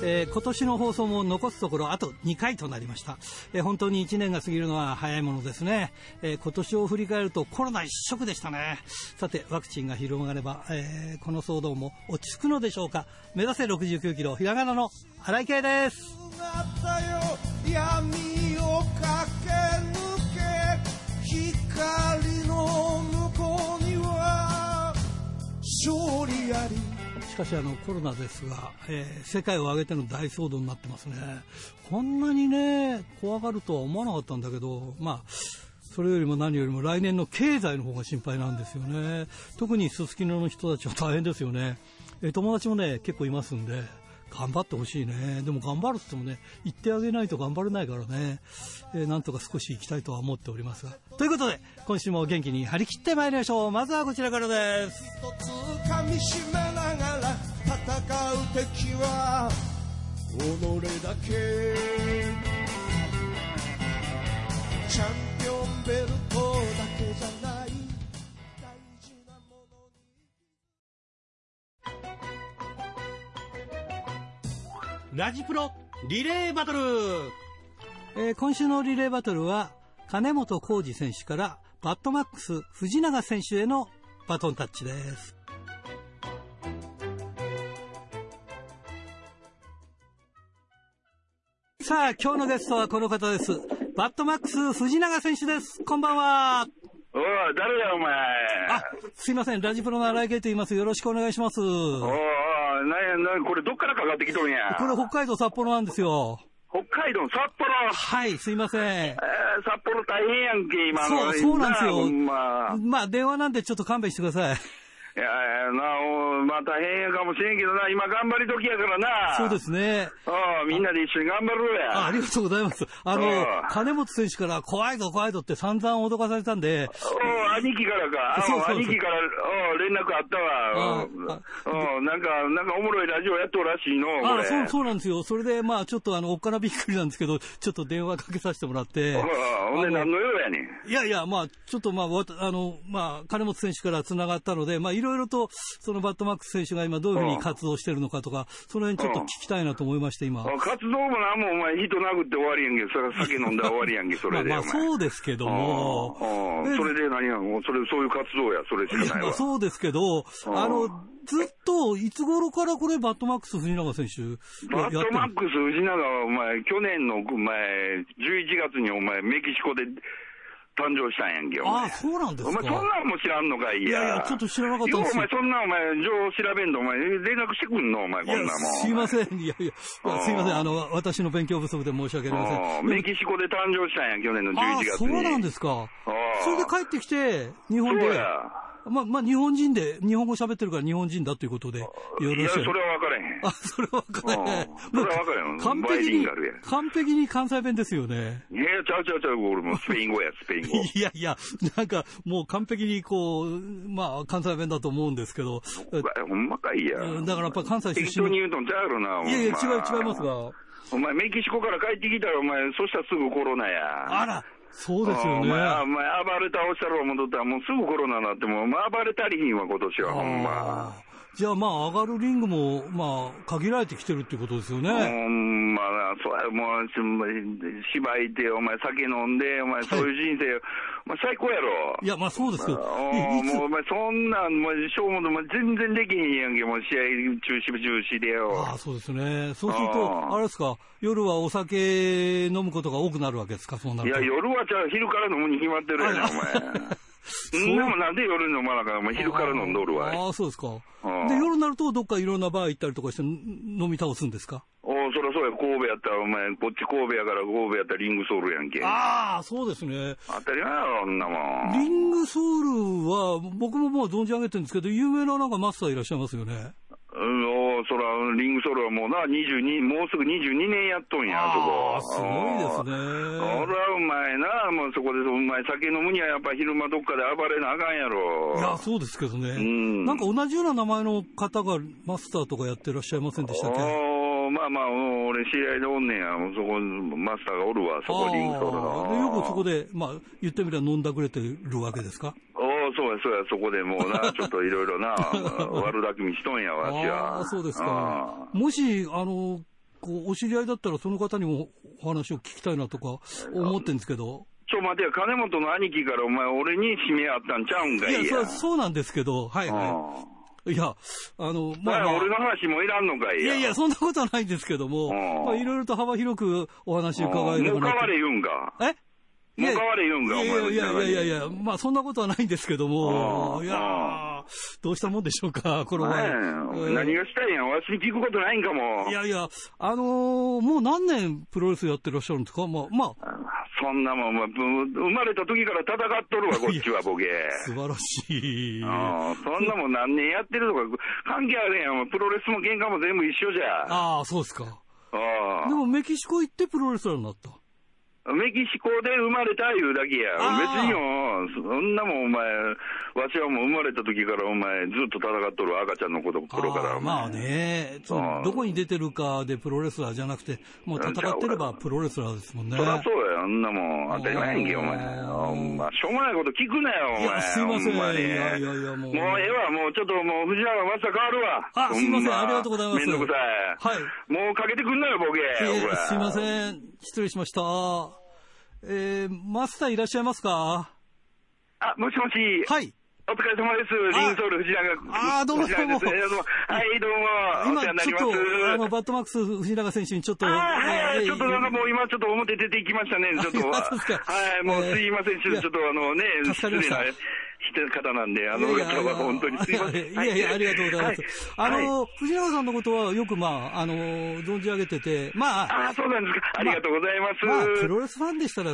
今年の放送も残すところあと2回となりました。本当に1年が過ぎるのは早いものですね。今年を振り返るとコロナ一色でしたね。さてワクチンが広がれば、この騒動も落ち着くのでしょうか。目指せ69キロひらがなの荒井圭です。闇を駆け抜け光の向こうには勝利あり。しかしコロナですが、世界を挙げての大騒動になってますね。こんなにね怖がるとは思わなかったんだけど、それよりも何よりも来年の経済の方が心配なんですよね。特にすすきのの人たちは大変ですよね。友達もね結構いますんで頑張ってほしいね。でも頑張るって言ってもね言ってあげないと頑張れないからね、なんとか少し行きたいとは思っておりますが。ということで今週も元気に張り切ってまいりましょう。まずはこちらからです。噛みしめながら戦う敵は己だけ、チャンピオンベルトだけじゃない大事なものに。ラジプロリレーバトル、今週のリレーバトルは金本浩二選手からバットマックス藤永選手へのバトンタッチです。さあ今日のゲストはこの方です。バットマックス藤永選手です。こんばんは。おい誰だお前。あ、すいません、ラジプロの荒井圭と言います。よろしくお願いします。おいおい、これどっからかかってきとるんや。これ北海道札幌なんですよ。北海道札幌。はい、すいません。札幌大変やんけ今の。そうなんですよ。電話なんでちょっと勘弁してください。いや大変やかもしれんけどな、今頑張り時やからな。そうですね。みんなで一緒に頑張ろうや。ありがとうございます。金本選手から怖いぞ怖いぞって散々脅かされたんで。兄貴からか。そうそうそう、兄貴から連絡あったわ。なんかおもろいラジオやっとるらしいの。そうなんですよ。それでちょっとおっかなびっくりなんですけど、ちょっと電話かけさせてもらって。ほんで何の用やねん。いやいやちょっと金本選手からつながったのでいろいろとそのバットマックス選手が今どういうふうに活動してるのかとか、その辺ちょっと聞きたいなと思いまして今。活動もなんもお前人殴って終わりやんけ。それ酒飲んだら終わりやんけ。それでそうですけども、それで何やん、そういう活動や、それしかないわ。そうですけど、ずっといつ頃からこれバットマックス藤永選手やってる。バットマックス藤永はお前去年の11月にお前メキシコで誕生したんやんけ。そうなんですか。お前そんなんも知らんのかい。いやちょっと知らなかったんですよ。お前そんな情報調べんのお前連絡してくんのお前こんなもん。すいません。すいません、私の勉強不足で申し訳ありません。メキシコで誕生したんや去年の11月に。そうなんですか。それで帰ってきて日本で日本人で日本語喋ってるから日本人だということでよろしい。それは分からへん。それは分からへん。完璧に関西弁ですよね。いやちゃう俺もスペイン語やスペイン語。なんかもう完璧に関西弁だと思うんですけど。ほんまかいや。だからやっぱ関西出身。適当に言うとんちゃうやろな。違いますが。お前メキシコから帰ってきたらお前そしたらすぐコロナや。あら。そうですよね。暴れ倒したろう戻ったらもうすぐコロナになっても暴れたりひんわ今年はほんま。じゃあ上がるリングも限られてきてるっていうことですよね。芝居でお前酒飲んでお前そういう人生、最高やろ。そうですけど。もうお前そんなんしょうも全然できへんやんけ。もう試合中止でよ。そうですね。そうするとあれですか、夜はお酒飲むことが多くなるわけですか。そうなると。いや夜はじゃあ昼から飲むに決まってるやんお前。でもなんで夜飲まなかったら昼から飲んどるわ。そうですか。で夜になるとどっかいろんなバー行ったりとかして飲み倒すんですか。そりゃそうや。神戸やったらお前こっち神戸やから神戸やったらリングソウルやんけ。そうですね。当たり前やろあんなもん。リングソウルは僕も存じ上げてるんですけど、有名なマスターいらっしゃいますよね。そらリングソウルはもうなもうすぐ22年やっとんや。すごいですね。お前なもうそこでお前酒飲むにはやっぱ昼間どっかで暴れなあかんやろ。そうですけどね。なんか同じような名前の方がマスターとかやってらっしゃいませんでしたっけ。俺知り合いでおんねんや。そこマスターがおるわそこリングソウルの。よくそこで言ってみれば飲んだくれてるわけですか。そうや、そうや、そこでもうな、ちょっといろいろな、悪だくみしとんや、わしは。ああ、そうですか。もし、こう、お知り合いだったら、その方にもお話を聞きたいなとか、思ってんですけど。ちょ、待てよ、金本の兄貴から、お前、俺に指名あったんちゃうんかいや。いや、そうなんですけど、はいはい。いや、まあ、俺の話もいらんのかいや。いやいや、そんなことはないんですけども、まあ、いろいろと幅広くお話伺えればな。もう変われ言うんか。え？もう変われ言うんか、お前。いやいやいやいや、まあ、そんなことはないんですけども、いやどうしたもんでしょうか、この前。何がしたいんや、わしに聞くことないんかも。いやいや、もう何年プロレスやってらっしゃるんですか、まあ。そんなもん、生まれた時から戦っとるわ、こっちは、ボケ。素晴らしい。そんなもん何年やってるとか、関係あれへん。プロレスも喧嘩も全部一緒じゃ。ああ、そうですか。でも、メキシコ行ってプロレスラーになった。メキシコで生まれたいうだけや。別によ、そんなもんお前、わしはもう生まれた時からお前、ずっと戦っとる赤ちゃんの頃から。まあね、どこに出てるかでプロレスラーじゃなくて、もう戦ってればプロレスラーですもんね。そりゃそうや、あんなもん当たり前やんけ、お前。しょうもないこと聞くなよ、お前。いや、すいません。いや、もう。もうええわ、もうちょっともう藤原マスター変わるわ。あ、すいません、ありがとうございます。めんどくさい。はい。もうかけてくんなよ、ボケ。すいません、失礼しました。マスターいらっしゃいますか？あ、もしもし。はい。お疲れ様です。リンソール藤永。ああ、どうもどうも。はい、どうも。今、ちょっと、バッドマックス藤永選手にちょっと。はい、ちょっとなんかもう今、ちょっと表出ていきましたね、ちょっと。はい、もうすいません、ちょっとね、失礼な方なんで、本当にすいません。いやいや、ありがとうございます。藤永さんのことはよく、存じ上げてて、ああ、そうなんですか。ありがとうございます。プロレスファンでしたら、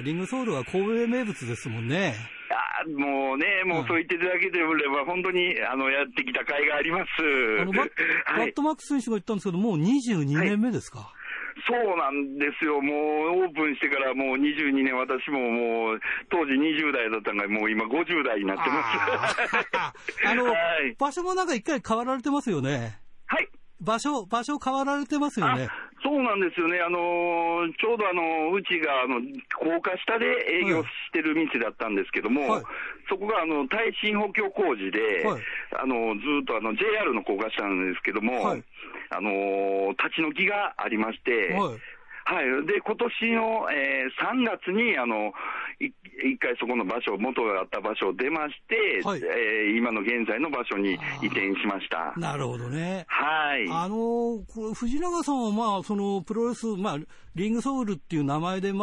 リングソールは神戸名物ですもんね。もうね、もうそう言っていただければ、本当にやってきた甲斐があります。バットマックス選手が言ったんですけど、もう22年目ですか。はい、そうなんですよ。もうオープンしてからもう22年、私ももう当時20代だったのが、もう今50代になってます。はい、場所もなんか一回変わられてますよね。はい。場所変わられてますよね。そうなんですよね。ちょうどうちが、高架下で営業してる店だったんですけども、はい、そこが、耐震補強工事で、はい、ずっとJR の高架下なんですけども、はい、立ち退きがありまして、はいはい。で、今年の、3月に、一回そこの場所、元があった場所を出まして、はい、今の現在の場所に移転しました。なるほどね。はい。藤永さんは、プロレス、リングソウルっていう名前で、プ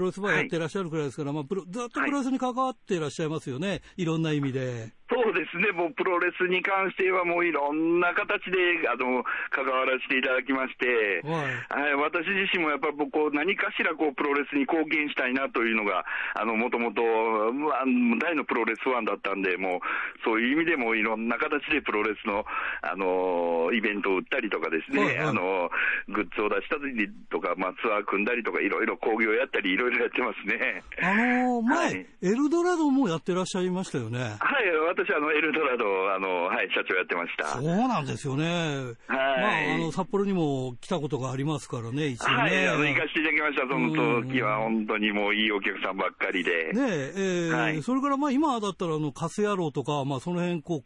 ロレスバーやってらっしゃるくらいですから、ずっとプロレスに関わっていらっしゃいますよね。いろんな意味で。そうですね、もうプロレスに関しては、もういろんな形で関わらせていただきまして、はい、私自身もやっぱり何かしらプロレスに貢献したいなというのが、もともと大のプロレスファンだったんで、もうそういう意味でもいろんな形でプロレスの、イベントを売ったりとかですね、はいはい、グッズを出したりとか、ツアー組んだりとか、いろいろ興行やったり、いろいろやってますね。前、はい、エルドラドもやってらっしゃいましたよね。はい、私エルドラドはい、社長やってました。そうなんですよね。はい。札幌にも来たことがありますからね、一応ね。はい、行かせていただきました。その時は本当にもういいお客さんばっかりで。ねえ、はい、それから今だったらカス野郎とかその辺仕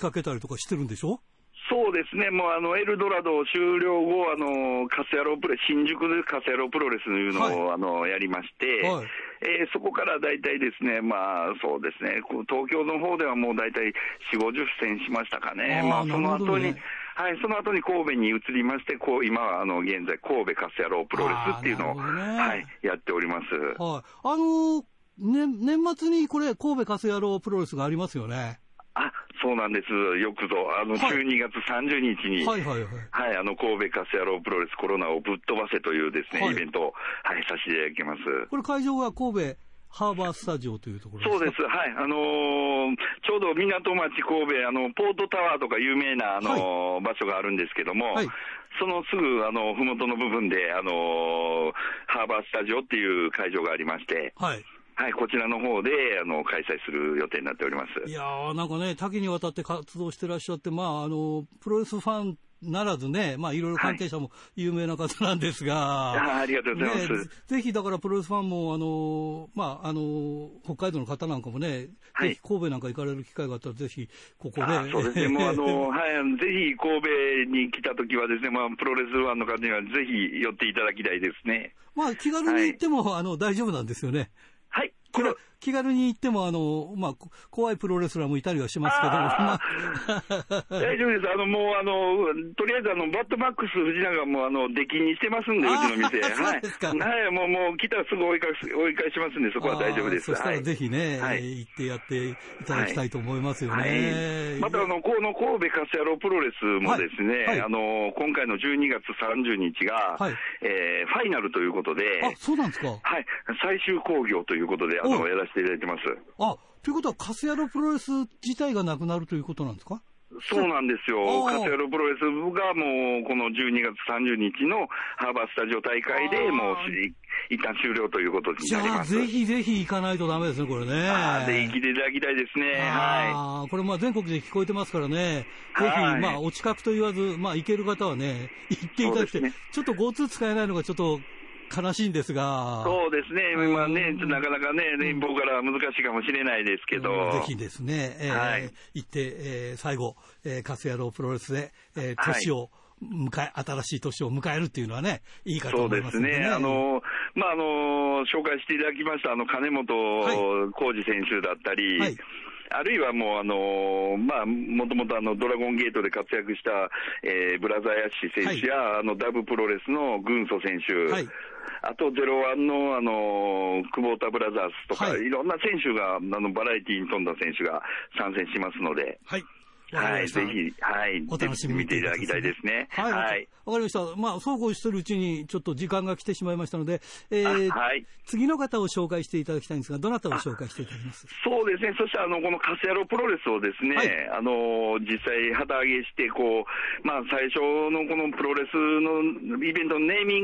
掛けたりとかしてるんでしょ？そうですね、もうエルドラド終了後、カス野郎プロレス、新宿でカス野郎プロレスというのを、はい、やりまして、はい、そこから大体ですね、そうですね、東京の方ではもう大体4、50戦しましたかね。その後に、はい、その後に神戸に移りまして、今は現在、神戸カス野郎プロレスっていうのを、はい、やっております。はい、年末にこれ、神戸カス野郎プロレスがありますよね。あ、そうなんです。よくぞ、12月30日に、はい、はい、神戸カス野郎プロレスコロナをぶっ飛ばせというですね、はい、イベントを、はい、させていただきます。これ会場は神戸ハーバースタジオというところですか？そうです。はい。ちょうど港町神戸、ポートタワーとか有名な、はい、場所があるんですけども、はい、そのすぐ、ふもとの部分で、ハーバースタジオっていう会場がありまして、はい。はい、こちらの方で開催する予定になっております。いやー、なんかね、多岐にわたって活動してらっしゃって、プロレスファンならずね、まあ、いろいろ関係者も有名な方なんですが、ありがとうございます、ね、ぜひだからプロレスファンもまあ、北海道の方なんかもね、はい、ぜひ神戸なんか行かれる機会があったらぜひここで、ね、そうですねもうはい、ぜひ神戸に来たときはですね、まあ、プロレスファンの方にはぜひ寄っていただきたいですね。まあ、気軽に行っても、はい、大丈夫なんですよね。はい気軽に行ってもまあ、怖いプロレスラーもいたりはしますけど大丈夫ですもうとりあえずバッドマックス藤永も出禁にしてますんでうちの店はい、はい、もう来たらすぐ追い返しますんでそこは大丈夫です。そしたらぜひね、はい、行ってやっていただきたいと思いますよね、はいはい、またこの神戸カス野郎プロレスもですね、はいはい、今回の12月30日が、はいファイナルということであそうなんですか、はい、最終興行ということでやらせていただいてます。あ、ということはカス野郎プロレス自体がなくなるということなんですか？そうなんですよ。カス野郎プロレスがもうこの12月30日のハーバースタジオ大会でもう一旦終了ということになります。じゃあぜひぜひ行かないとダメですねこれね。ああ、ぜひ来ていただきたいですね。あはい。これまあ全国で聞こえてますからね。ぜひまあお近くと言わずまあ行ける方はね行っていただきたい、ね、ちょっと GoTo 使えないのがちょっと悲しいんですがそうですね、まあねなかなかねレインボーからは難しいかもしれないですけど、ぜひですね、はい、行って、最後、カス野郎プロレスで、年を迎え、はい、新しい年を迎えるっていうのはねいいかと思いますね。そうですねまあ紹介していただきました金本浩二選手だったり、はいはいあるいはもうまあ、もともとドラゴンゲートで活躍した、ブラザーヤッシー選手や、はい、ダブプロレスの軍曹選手、はい、あとゼロワンの久保田ブラザーズとか、はい、いろんな選手がバラエティーに富んだ選手が参戦しますので。はいはい、ぜひ、はい、お楽しみ見ていただきたいですね。はい、はい、わかりました。まあ、そうこうしてるうちに、ちょっと時間が来てしまいましたので、はい、次の方を紹介していただきたいんですが、どなたを紹介していただきます？そうですね。そして、このカス野郎プロレスをですね、はい、実際旗揚げして、こう、まあ、最初のこのプロレスのイベントのネーミ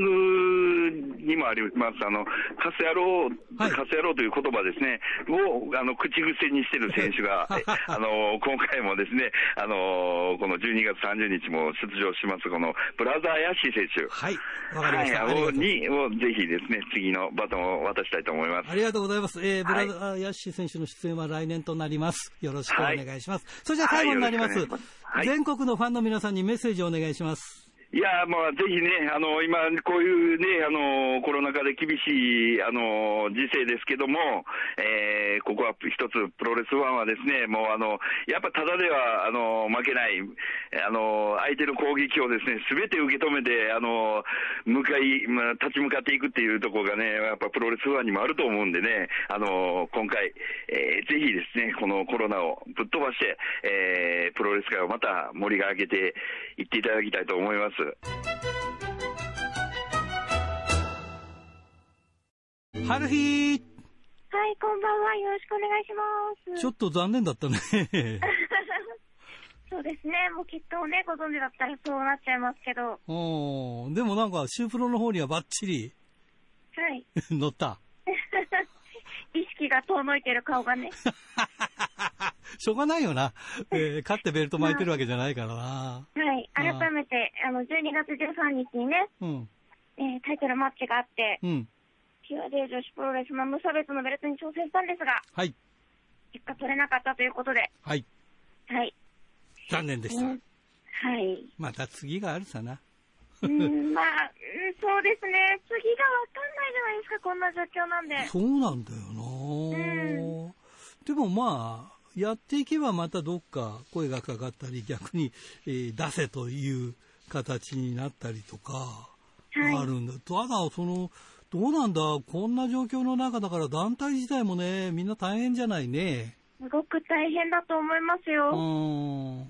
ングにもあります、カス野郎、はい、カス野郎という言葉ですね、を、口癖にしてる選手が、今回もですね、この12月30日も出場しますこのブラザー・ヤッシー選手、はい、わかりました、はい、にをぜひですね次のバトンを渡したいと思います。ありがとうございます、はい、ブラザー・ヤッシー選手の出演は来年となります。よろしくお願いします、はい、それじゃ最後になります、はい、全国のファンの皆さんにメッセージをお願いします。いやまあぜひね今こういうねコロナ禍で厳しい時世ですけども、ここは一つプロレスファンはですねもうやっぱただでは負けない相手の攻撃をですね全て受け止めて立ち向かっていくっていうところがねやっぱプロレスファンにもあると思うんでね今回、ぜひですねこのコロナをぶっ飛ばして、プロレス界をまた盛り上げていっていただきたいと思います。はるひー。はい、こんばんは。よろしくお願いします。ちょっと残念だったね。そうですね。もうきっとね、ご存知だったらそうなっちゃいますけど。おー、でもなんかシュープロの方にはバッチリ。はい。乗った。意識が遠のいてる顔がね。しょうがないよな、勝ってベルト巻いてるわけじゃないからな、はい、改めて12月13日にね、うんタイトルマッチがあって、うん、ピュアデー女子プロレスの無差別のベルトに挑戦したんですが、はい、結果取れなかったということで、はいはい、残念でした、はい、また次があるさなまあそうですね、次がわかんないじゃないですか、こんな状況なんで。そうなんだよな、でもまあやっていけばまたどっか声がかかったり逆に、出せという形になったりとかあるんだ、はい、ただどうなんだこんな状況の中だから団体自体もねみんな大変じゃないね。すごく大変だと思いますよ。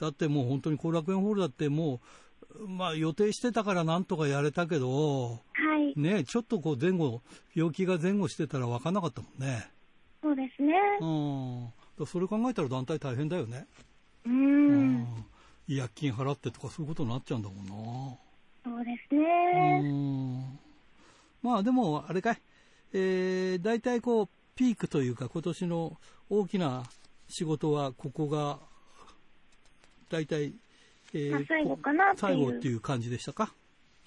だってもう本当に後楽園ホールだってもう、まあ、予定してたからなんとかやれたけど、はいね、ちょっとこう病気が前後してたら分かんなかったもんね。そうですね、それ考えたら団体大変だよね。違約金払ってとかそういうことになっちゃうんだもんな。そうですね。まあでもあれかい、大体こうピークというか今年の大きな仕事はここが大体まあ、最後かなっていう最後っていう感じでしたか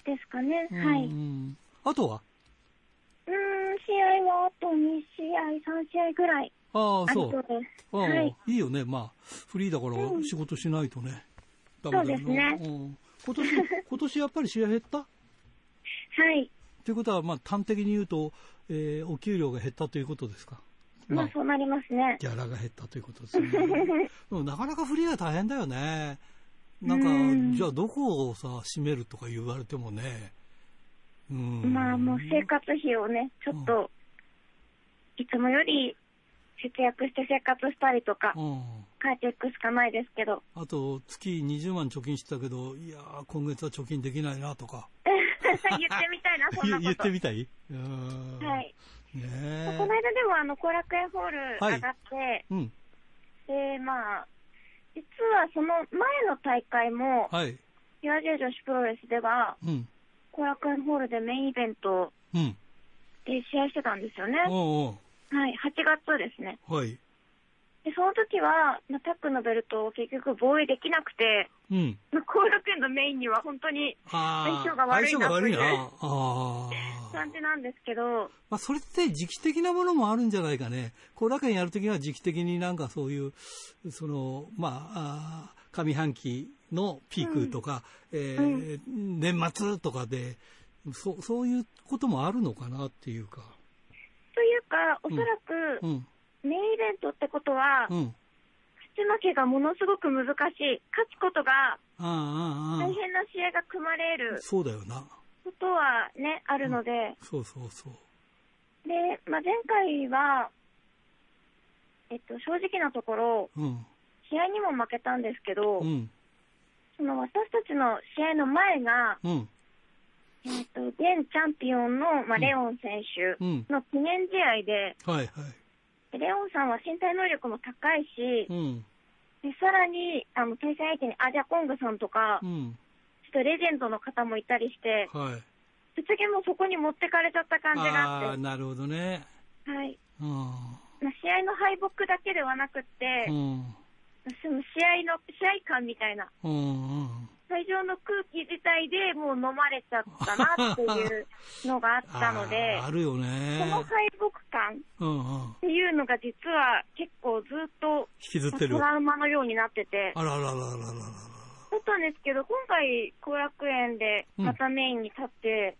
ですかね、はい。うんあとは試合はあと2試合3試合ぐらいありそうですあ、はい、いいよね、まあ、フリーだから仕事しないとね、うん、ダメだそうですね、うん、今年やっぱり試合減ったはいということは、まあ、端的に言うと、お給料が減ったということですかまあ、そうなりますねギャラが減ったということですねでもなかなかフリーは大変だよねなんかじゃあどこをさ閉めるとか言われてもねうんまあもう生活費をねちょっといつもより節約して生活したりとか変えていくしかないですけどあと月20万貯金してたけどいや今月は貯金できないなとか言ってみたいなそんなこと言ってみたいはいね、この間でも後楽園ホール上がって、はいうん、でまあ実はその前の大会もピュアジェ女子プロレスでは、うん、後楽園ホールでメインイベントで試合してたんですよね、うんおうおうはい、8月ですね、はい、でその時は、まあ、タックのベルトを結局防衛できなくて、うんまあ、後楽園のメインには本当に相性が悪いなという感じなんですけど、まあ、それって時期的なものもあるんじゃないかね後楽園やるときは時期的になんかそういうその、まあ、上半期のピークとか、うんうん、年末とかでそういうこともあるのかなっていうかというかおそらく、うんうん、メインイベントってことは、うん、勝ち負けがものすごく難しい勝つことが大変な試合が組まれるそうだよなことはねあるので、うん、そうそうそうで、まあ、前回は、正直なところ、うん、試合にも負けたんですけど、うん、その私たちの試合の前が、うん現チャンピオンの、まあ、レオン選手の記念試合で、うんはいはい、レオンさんは身体能力も高いし、うん、でさらに対戦相手にアジャコングさんとか、うんレジェンドの方もいたりして、はい、ぶっちゃけもうそこに持ってかれちゃった感じがあってあなるほどね、はいうん、試合の敗北だけではなくって、うん、試合感みたいな、うんうん、会場の空気自体でもう飲まれちゃったなっていうのがあったのであるよねその敗北感っていうのが実は結構ずっと引きずってるトラウマのようになっててあららららららだったんですけど今回後楽園でまたメインに立って、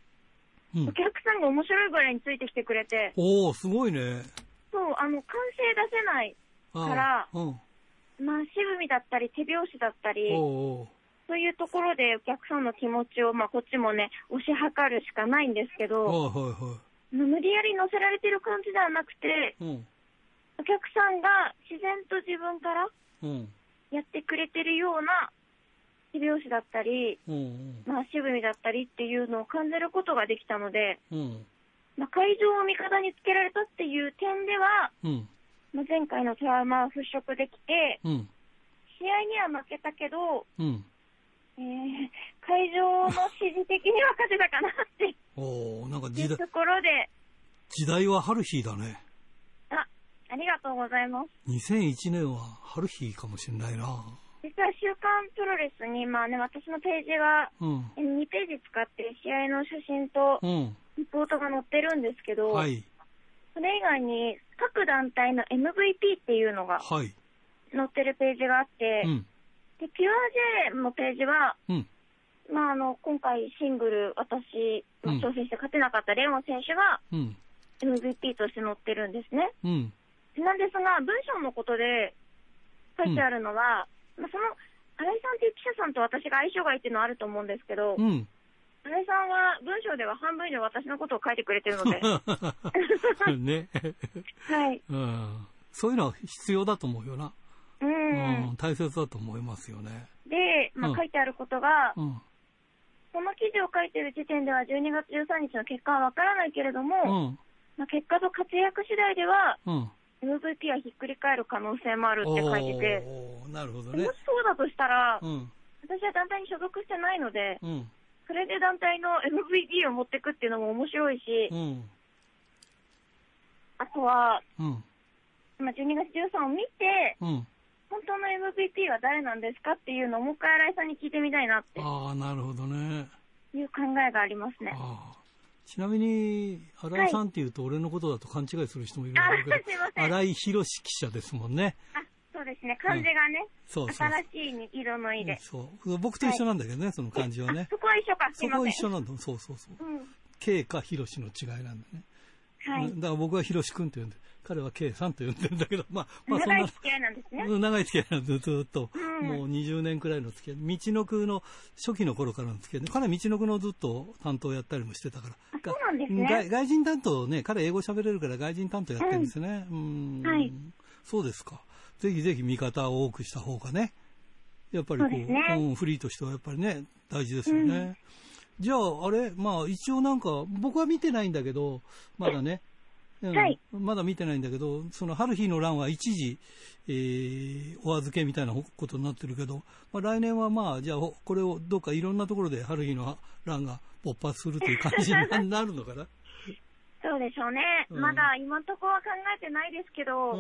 うん、お客さんが面白いぐらいについてきてくれておーすごいねそう歓声出せないからまあ渋みだったり手拍子だったりおうおうそういうところでお客さんの気持ちを、まあ、こっちもね押し量るしかないんですけどおうおうおう無理やり乗せられてる感じではなくて、うん、お客さんが自然と自分からやってくれてるような手拍子だったり、うんうんまあ、渋みだったりっていうのを感じることができたので、うんまあ、会場を味方につけられたっていう点では、うんまあ、前回のトラウマを払拭できて、うん、試合には負けたけど、うん会場の支持的には勝てたかなっておなんかいうところで時代は春日だね ありがとうございます2001年は春日かもしれないな実は週刊プロレスに、まあね、私のページが2ページ使って試合の写真とリポートが載ってるんですけど、うんはい、それ以外に各団体の MVP っていうのが載ってるページがあって、うん、でピュア J のページは、うんまあ、今回シングル私が挑戦して勝てなかったレオン選手が MVP として載ってるんですね、うん、なんですが文章のことで書いてあるのは、うんまあ、その新井さんという記者さんと私が相性がいいっていうのはあると思うんですけど、うん、新井さんは文章では半分以上私のことを書いてくれてるので、ねはいうん、そういうのは必要だと思うよな、うんうん、大切だと思いますよねで、まあ、書いてあることが、うん、この記事を書いてる時点では12月13日の結果は分からないけれども、うんまあ、結果と活躍次第では、うんMVP はひっくり返る可能性もあるって書いててなるほど、ね、もしそうだとしたら、うん、私は団体に所属してないので、うん、それで団体の MVP を持ってくっていうのも面白いし、うん、あとは、うんまあ、12月13を見て、うん、本当の MVP は誰なんですかっていうのをもう一回新井さんに聞いてみたいなって。ああ、なるほどね。いう考えがありますね。あ、ちなみに新井さんっていうと俺のことだと勘違いする人もいるんだけど、新井博史記者ですもんね。あ、そうですね。漢字がね、そうそう新しいに色のいで、そう僕と一緒なんだけどね、その漢字はね。そこは一緒か。そこは一緒なんだ。そうそうそう、うん、K か広志の違いなんだね。はい、だから僕は広志くんって呼んで、彼は K さんと呼んでるんだけど、まあそんな長い付き合いなんですね。長い付き合いなんです、ずっと、うん、もう20年くらいの付き合い、みちのくの初期の頃からの付き合いで、彼はみちのくのずっと担当やったりもしてたから。そうなんですね。外人担当ね、彼英語喋れるから外人担当やってるんですね。うん、はい。そうですか。ぜひぜひ味方を多くした方がね、やっぱりこう、フリーとしてはやっぱりね、大事ですよね。じゃあ、あれ、まあ一応なんか、僕は見てないんだけど、まだね、はい、まだ見てないんだけど、その春日の乱は一時、お預けみたいなことになってるけど、まあ、来年はまあ、じゃあ、これをどっかいろんなところで春日の乱が勃発するという感じになるのかな。そうでしょうね。まだ今のところは考えてないですけど、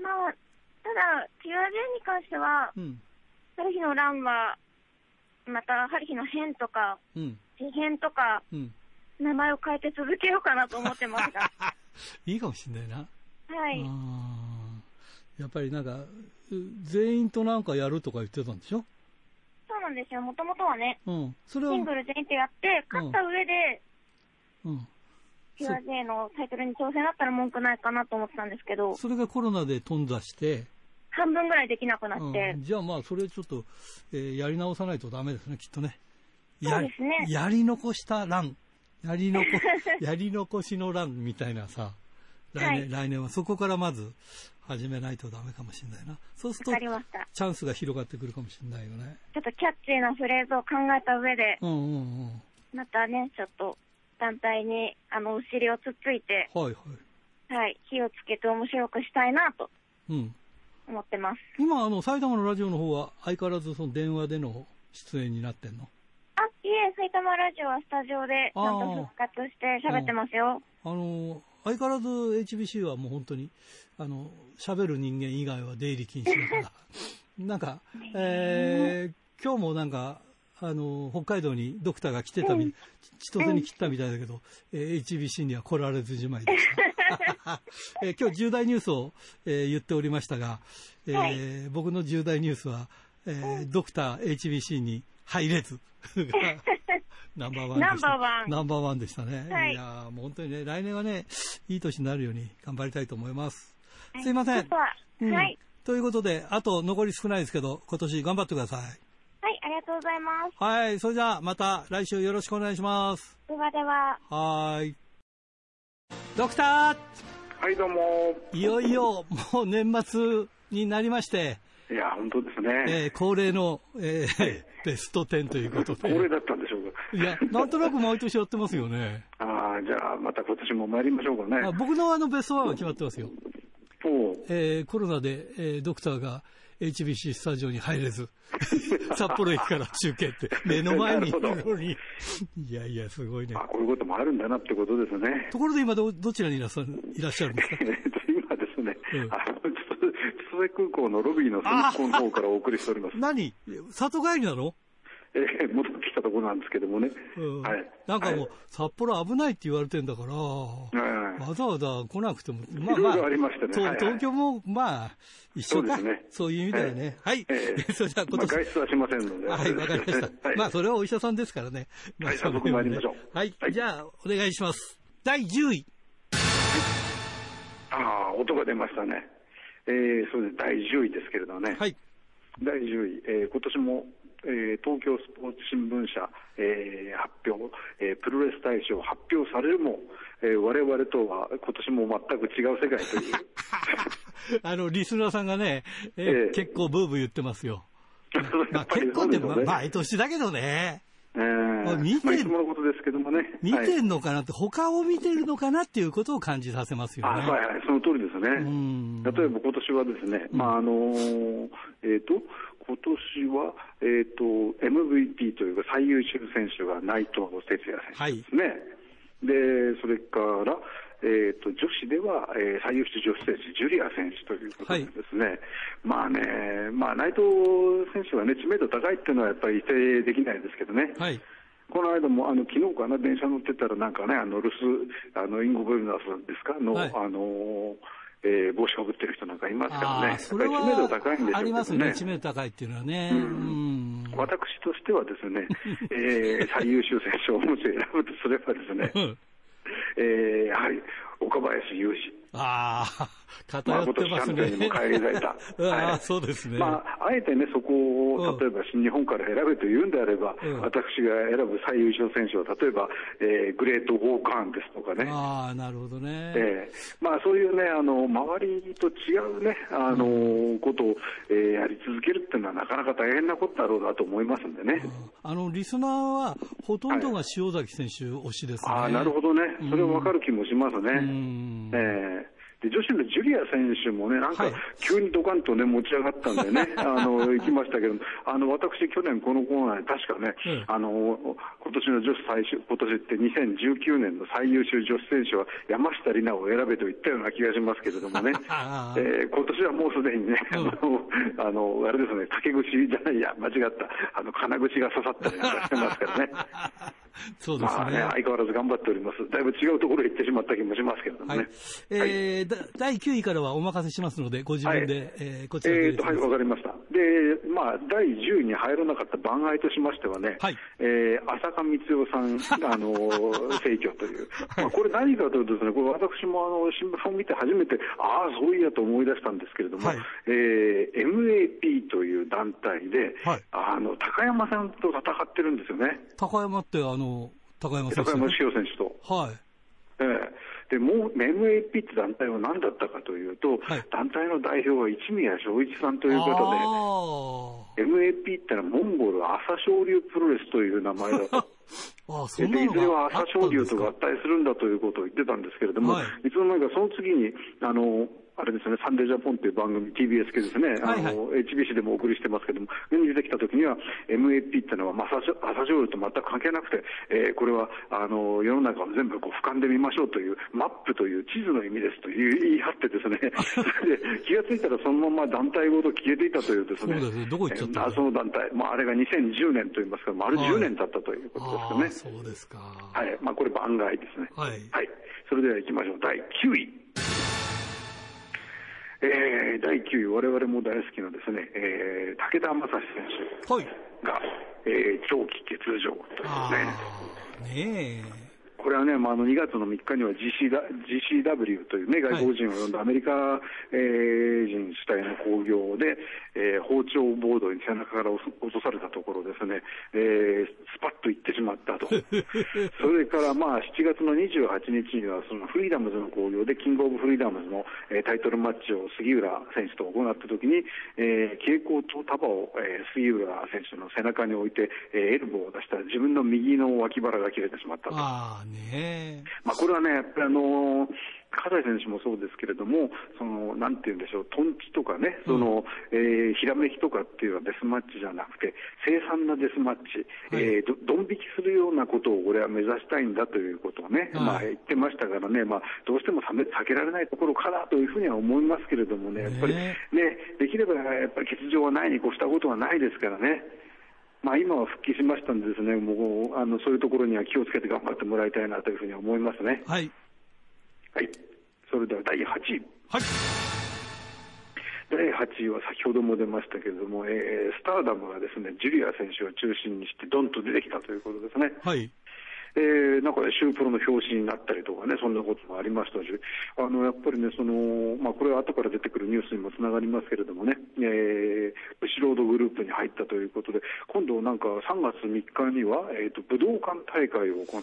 まあ、ただ、キュアジェンに関しては、春日の乱は、また春日の変とか、事変とか、名前を変えて続けようかなと思ってますがいいかもしれないな。はい。やっぱりなんか全員となんかやるとか言ってたんでしょ。そうなんですよ。もともとはね、それはシングル全員とやって勝った上で、キュア J のタイトルに挑戦だったら文句ないかなと思ってたんですけど、それがコロナで頓挫して半分ぐらいできなくなって、じゃあまあそれちょっと、やり直さないとダメですね、きっとね。そうですね。やり残した乱、やり残しの乱みたいなさ、来年はそこからまず始めないとダメかもしれないな。そうするとチャンスが広がってくるかもしれないよね。ちょっとキャッチーなフレーズを考えた上で、またね、ちょっと団体にお尻をつっついて、火をつけて面白くしたいなと。思ってます。今埼玉のラジオの方は相変わらずその電話での出演になってんの？あ、いえ、埼玉ラジオはスタジオでちゃんと復活して喋ってますよ。相変わらず HBC はもう本当に喋る人間以外は出入り禁止だからなんか、今日もなんか北海道にドクターが来てた千歳に来たみたいだけど、HBC には来られずじまいでした今日重大ニュースを、言っておりましたが、僕の重大ニュースは、ドクター HBC に入れずナンバーワンでしたね。いや、もう本当にね、来年はね、いい年になるように頑張りたいと思います。すいません。ということで、あと残り少ないですけど、今年頑張ってください。はい、ありがとうございます。はい、それじゃあまた来週よろしくお願いします。ではでは。はい。ドクター。はい、どうも。いよいよもう年末になりまして。いや、本当ですね。恒例の、ベスト10ということで。恒例だったんでしょうか。いや、なんとなく毎年やってますよね。ああ、じゃあまた今年も参りましょうかね。僕のベスト1は決まってますよ。コロナで、ドクターが HBC スタジオに入れず札幌駅から中継って目の前にいるのにいやいや、すごいね。こういうこともあるんだなってことですね。ところで今 どちらにいらっしゃるんですか？今ですね、千歳空港のロビーの隅っこの方からお送りしております。何、里帰りなの？戻ってきたところなんですけどもね。なんかもう、札幌危ないって言われてんだから、わざわざ来なくても、東京もまあ、一緒か。そういう意味ではね。はい。それじゃあ今年。外出はしませんので。はい、わかりました。まあ、それはお医者さんですからね。はい、早速参りましょう。はい、じゃあ、お願いします。第10位。ああ、音が出ましたね。それで第10位ですけれどね。はい。第10位、今年も、東京スポーツ新聞社、発表、プロレス大賞発表されるも、我々とは今年も全く違う世界というリスナーさんがね、結構ブーブー言ってますよ。結構でも毎年だけどね、見てるのことですけどもね、見てんのかなって、他を見てるのかなっていうことを感じさせますよね。はいはい、その通りですね。例えば今年はですね、今年は、MVP というか最優秀選手が内藤哲也選手ですね。で、それから、女子では、最優秀女子選手ジュリア選手ということなんですですね。内藤選手はね、知名度高いっていうのはやっぱり否定できないですけどね。はい。この間も昨日かな、電車乗ってたらなんかね、インゴ・ブルナーさんですかの、はい、帽子をぶってる人なんかいますからね。それは知名度高いんでしょうけどね。ありますね、知名度高いっていうのはね。私としてはですね、最優秀選手をもし選ぶとすればですねやはり岡林雄二、偏ってますね。今年チャンピオンにも返り咲いた、はい、そうですね。あえてね、そこを例えば新日本から選べというんであれば、私が選ぶ最優秀選手は例えば、グレート・ウォーカーンですとかね。なるほどね。そういうね、周りと違うね、ことを、やり続けるっていうのはなかなか大変なことだろうなと思いますんでね。リスナーはほとんどが塩崎選手推しですね。なるほどね。それは分かる気もしますね。女子のジュリア選手もね、なんか急にドカンとね、持ち上がったんでね、行きましたけど、私去年このコーナーで確かね、今年の女子最終、今年って2019年の最優秀女子選手は山下里奈を選べと言ったような気がしますけれどもね、今年はもうすでにね、あれですね、竹串じゃないや、間違った、金口が刺さったりなんかしてますからね。そうですね。相変わらず頑張っております。だいぶ違うところへ行ってしまった気もしますけどね。第9位からはお任せしますので、ご自分で、こちらで。はい、わかりました。で、第10位に入らなかった番愛としましてはね、浅香光代さんが、逝去という。これ何かというとですね、これ私も新聞を見て初めて、そういやと思い出したんですけれども、M.A.P. という団体で、高山さんと戦ってるんですよね。高山って高山選手、ね、高山志雄選手と。はい。でもう M.A.P. って団体は何だったかというと、団体の代表は一宮正一さんということで、M.A.P. ってのはモンゴル朝青龍プロレスという名前だと。いずれは朝青龍と合体するんだということを言ってたんですけれども、いつの間にかその次にあれですね、サンデージャポンという番組、TBS 系ですね、HBC でもお送りしてますけども、出てきたときには、M.A.P. ってのは、朝青龍と全く関係なくて、これは、世の中を全部こう俯瞰で見ましょうという、マップという地図の意味ですと言い張ってですね、気がついたらそのまま団体ごと消えていたというですね、謎の団体、あれが2010年といいますか、丸10年経ったということですかね。そうですか。これ、番外ですね。それでは行きましょう。第9位。第9位、我々も大好きなですね、武田正史選手が、長期欠場というね。これはね、2月の3日には GCW というね、外国人を呼んだアメリカ、人主体の興行で、包丁ボードに背中から落とされたところですね、スパッと行ってしまったと。それから7月の28日にはそのフリーダムズの興行でキングオブフリーダムズの、タイトルマッチを杉浦選手と行った時に、蛍光と束を、杉浦選手の背中に置いて、エルボーを出したら自分の右の脇腹が切れてしまったと。これはね、やっぱり葛西選手もそうですけれども、なんていうんでしょう、トンチとかね、ひらめきとかっていうのはデスマッチじゃなくて、凄惨なデスマッチ、ドン引きするようなことを俺は目指したいんだということをね、言ってましたからね、どうしても避けられないところかなというふうには思いますけれどもね、やっぱりね、できればやっぱり欠場はないに越したことはないですからね。今は復帰しましたんでですね、もうそういうところには気をつけて頑張ってもらいたいなというふうに思いますね。それでは第8位。第8位は先ほども出ましたけれども、スターダムがですね、ジュリア選手を中心にしてドンと出てきたということですね。なんかね、シュープロの表紙になったりとかね、そんなこともありましたし、やっぱりね、これは後から出てくるニュースにもつながりますけれどもね、ブシロードグループに入ったということで、今度なんか3月3日には、武道館大会を行うと。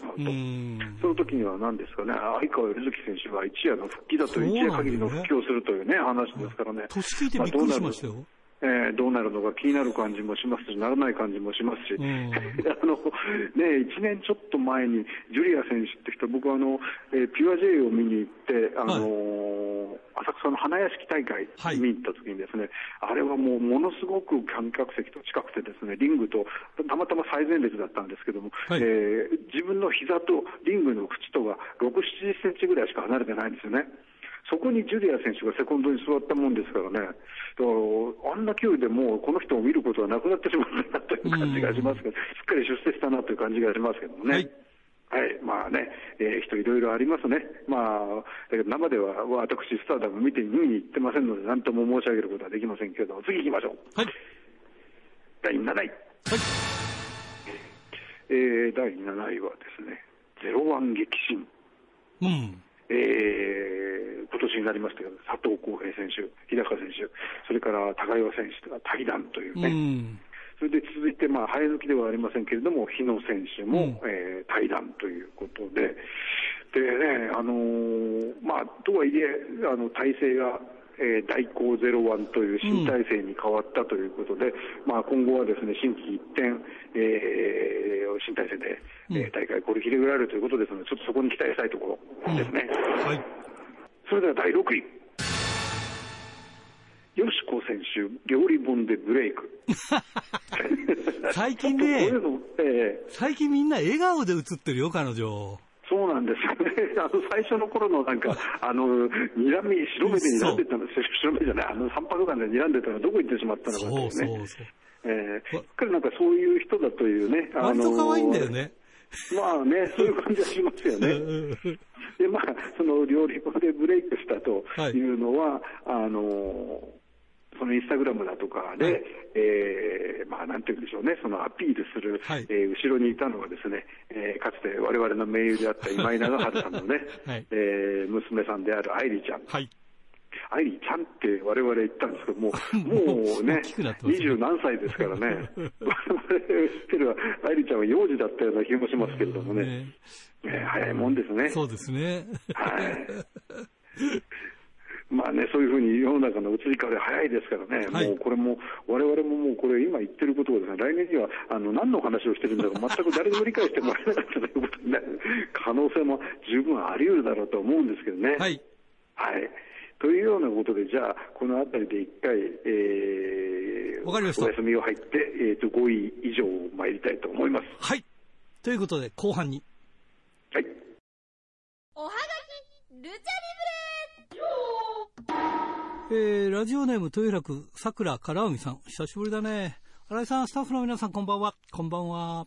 その時には何ですかね、相川瑞希選手が一夜の復帰だと、一夜限りの復帰をするというね、話ですからね。年聞いてびっくりしましたよ。どうなるのか気になる感じもしますし、ならない感じもしますし、1年ちょっと前にジュリア選手って人、僕はピュア J を見に行って、浅草の花屋敷大会見に行った時にですね、あれはもうものすごく観客席と近くてですね、リングとたまたま最前列だったんですけども、自分の膝とリングの縁とが6、7センチぐらいしか離れてないんですよね。そこにジュリア選手がセコンドに座ったもんですからね、あんな球でもうこの人を見ることはなくなってしまったなという感じがしますけど、すっかり出世したなという感じがしますけどもね。はいはい、まあね、人いろいろありますね。まあ、だけど生では私スターダム見に行ってませんので、何とも申し上げることはできませんけれども、次行きましょう。はい、第7位。はい、第7位はですね、01激震。うん。今年になりましたけど、佐藤康平選手、日高選手、それから高岩選手が退団というね。うん、それで続いて、まあ、早抜きではありませんけれども、日野選手も、退団ということで、でね、まあ、とはいえ、体制が、大高01という新体制に変わったということで、まあ、今後はですね、心機一転、新体制で、大会これ切り上げられるということですので、ちょっとそこに期待したいところですね。うん、はい。それでは第6位。よしこ選手、料理本でブレイク。最近ね、最近みんな笑顔で映ってるよ、彼女。そうなんですよね。最初の頃のなんか、白目で睨んでたの、白目じゃない、三白眼で睨んでたのはどこ行ってしまったのかというね。そう。しっかりなんかそういう人だというね。割と可愛いんだよね。まあね、そういう感じはしますよね。で、まあ、その料理本でブレイクしたというのは、はい、そのインスタグラムだとかで、はい、まあ、なんて言うんでしょうね、そのアピールする、はい、後ろにいたのはですね、かつて我々の盟友であった今井長春さんのね、はい、娘さんである愛理ちゃん。はい、愛理ちゃんって我々言ったんですけども、もうね、20何歳ですからね、我々知ってる愛理ちゃんは幼児だったような気もしますけれどもね、早いもんですね。そうですね。はい。まあね、そういうふうに世の中の移り変わり早いですからね、はい、もうこれも、我々ももうこれ今言ってることをですね、来年には何の話をしてるんだろう、全く誰にも理解してもらえなかったということになる可能性も十分あり得るだろうと思うんですけどね。はい。はい。というようなことで、じゃあ、このあたりで一回、わかりました。お休みを入って、5位以上参りたいと思います。はい。ということで、後半に。はい。おはがき、ルチャリブレラジオネーム豊楽さくらからうみさん、久しぶりだね。新井さん、スタッフの皆さん、こんばんは。こんばんは。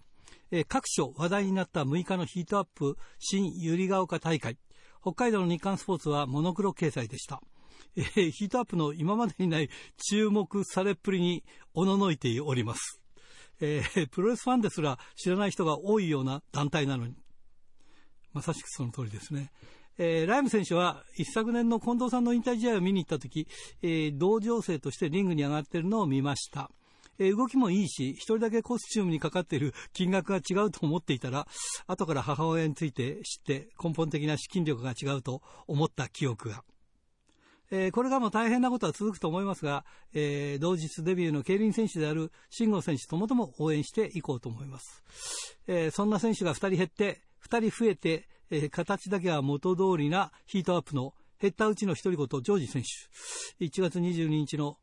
各所話題になった6日のヒートアップ新百合ヶ丘大会、北海道の日刊スポーツはモノクロ掲載でした。ヒートアップの今までにない注目されっぷりにおののいております。プロレスファンですら知らない人が多いような団体なのに、まさしくその通りですね。ライム選手は一昨年の近藤さんの引退試合を見に行った時、同情生としてリングに上がっているのを見ました。動きもいいし、一人だけコスチュームにかかっている金額が違うと思っていたら、後から母親について知って根本的な資金力が違うと思った記憶が、これがもう大変なことは続くと思いますが、同日デビューの競輪選手である慎吾選手ともとも応援していこうと思います。そんな選手が2人減って2人増えて、形だけは元通りなヒートアップの減ったうちの一人ことジョージ選手、1月22日の、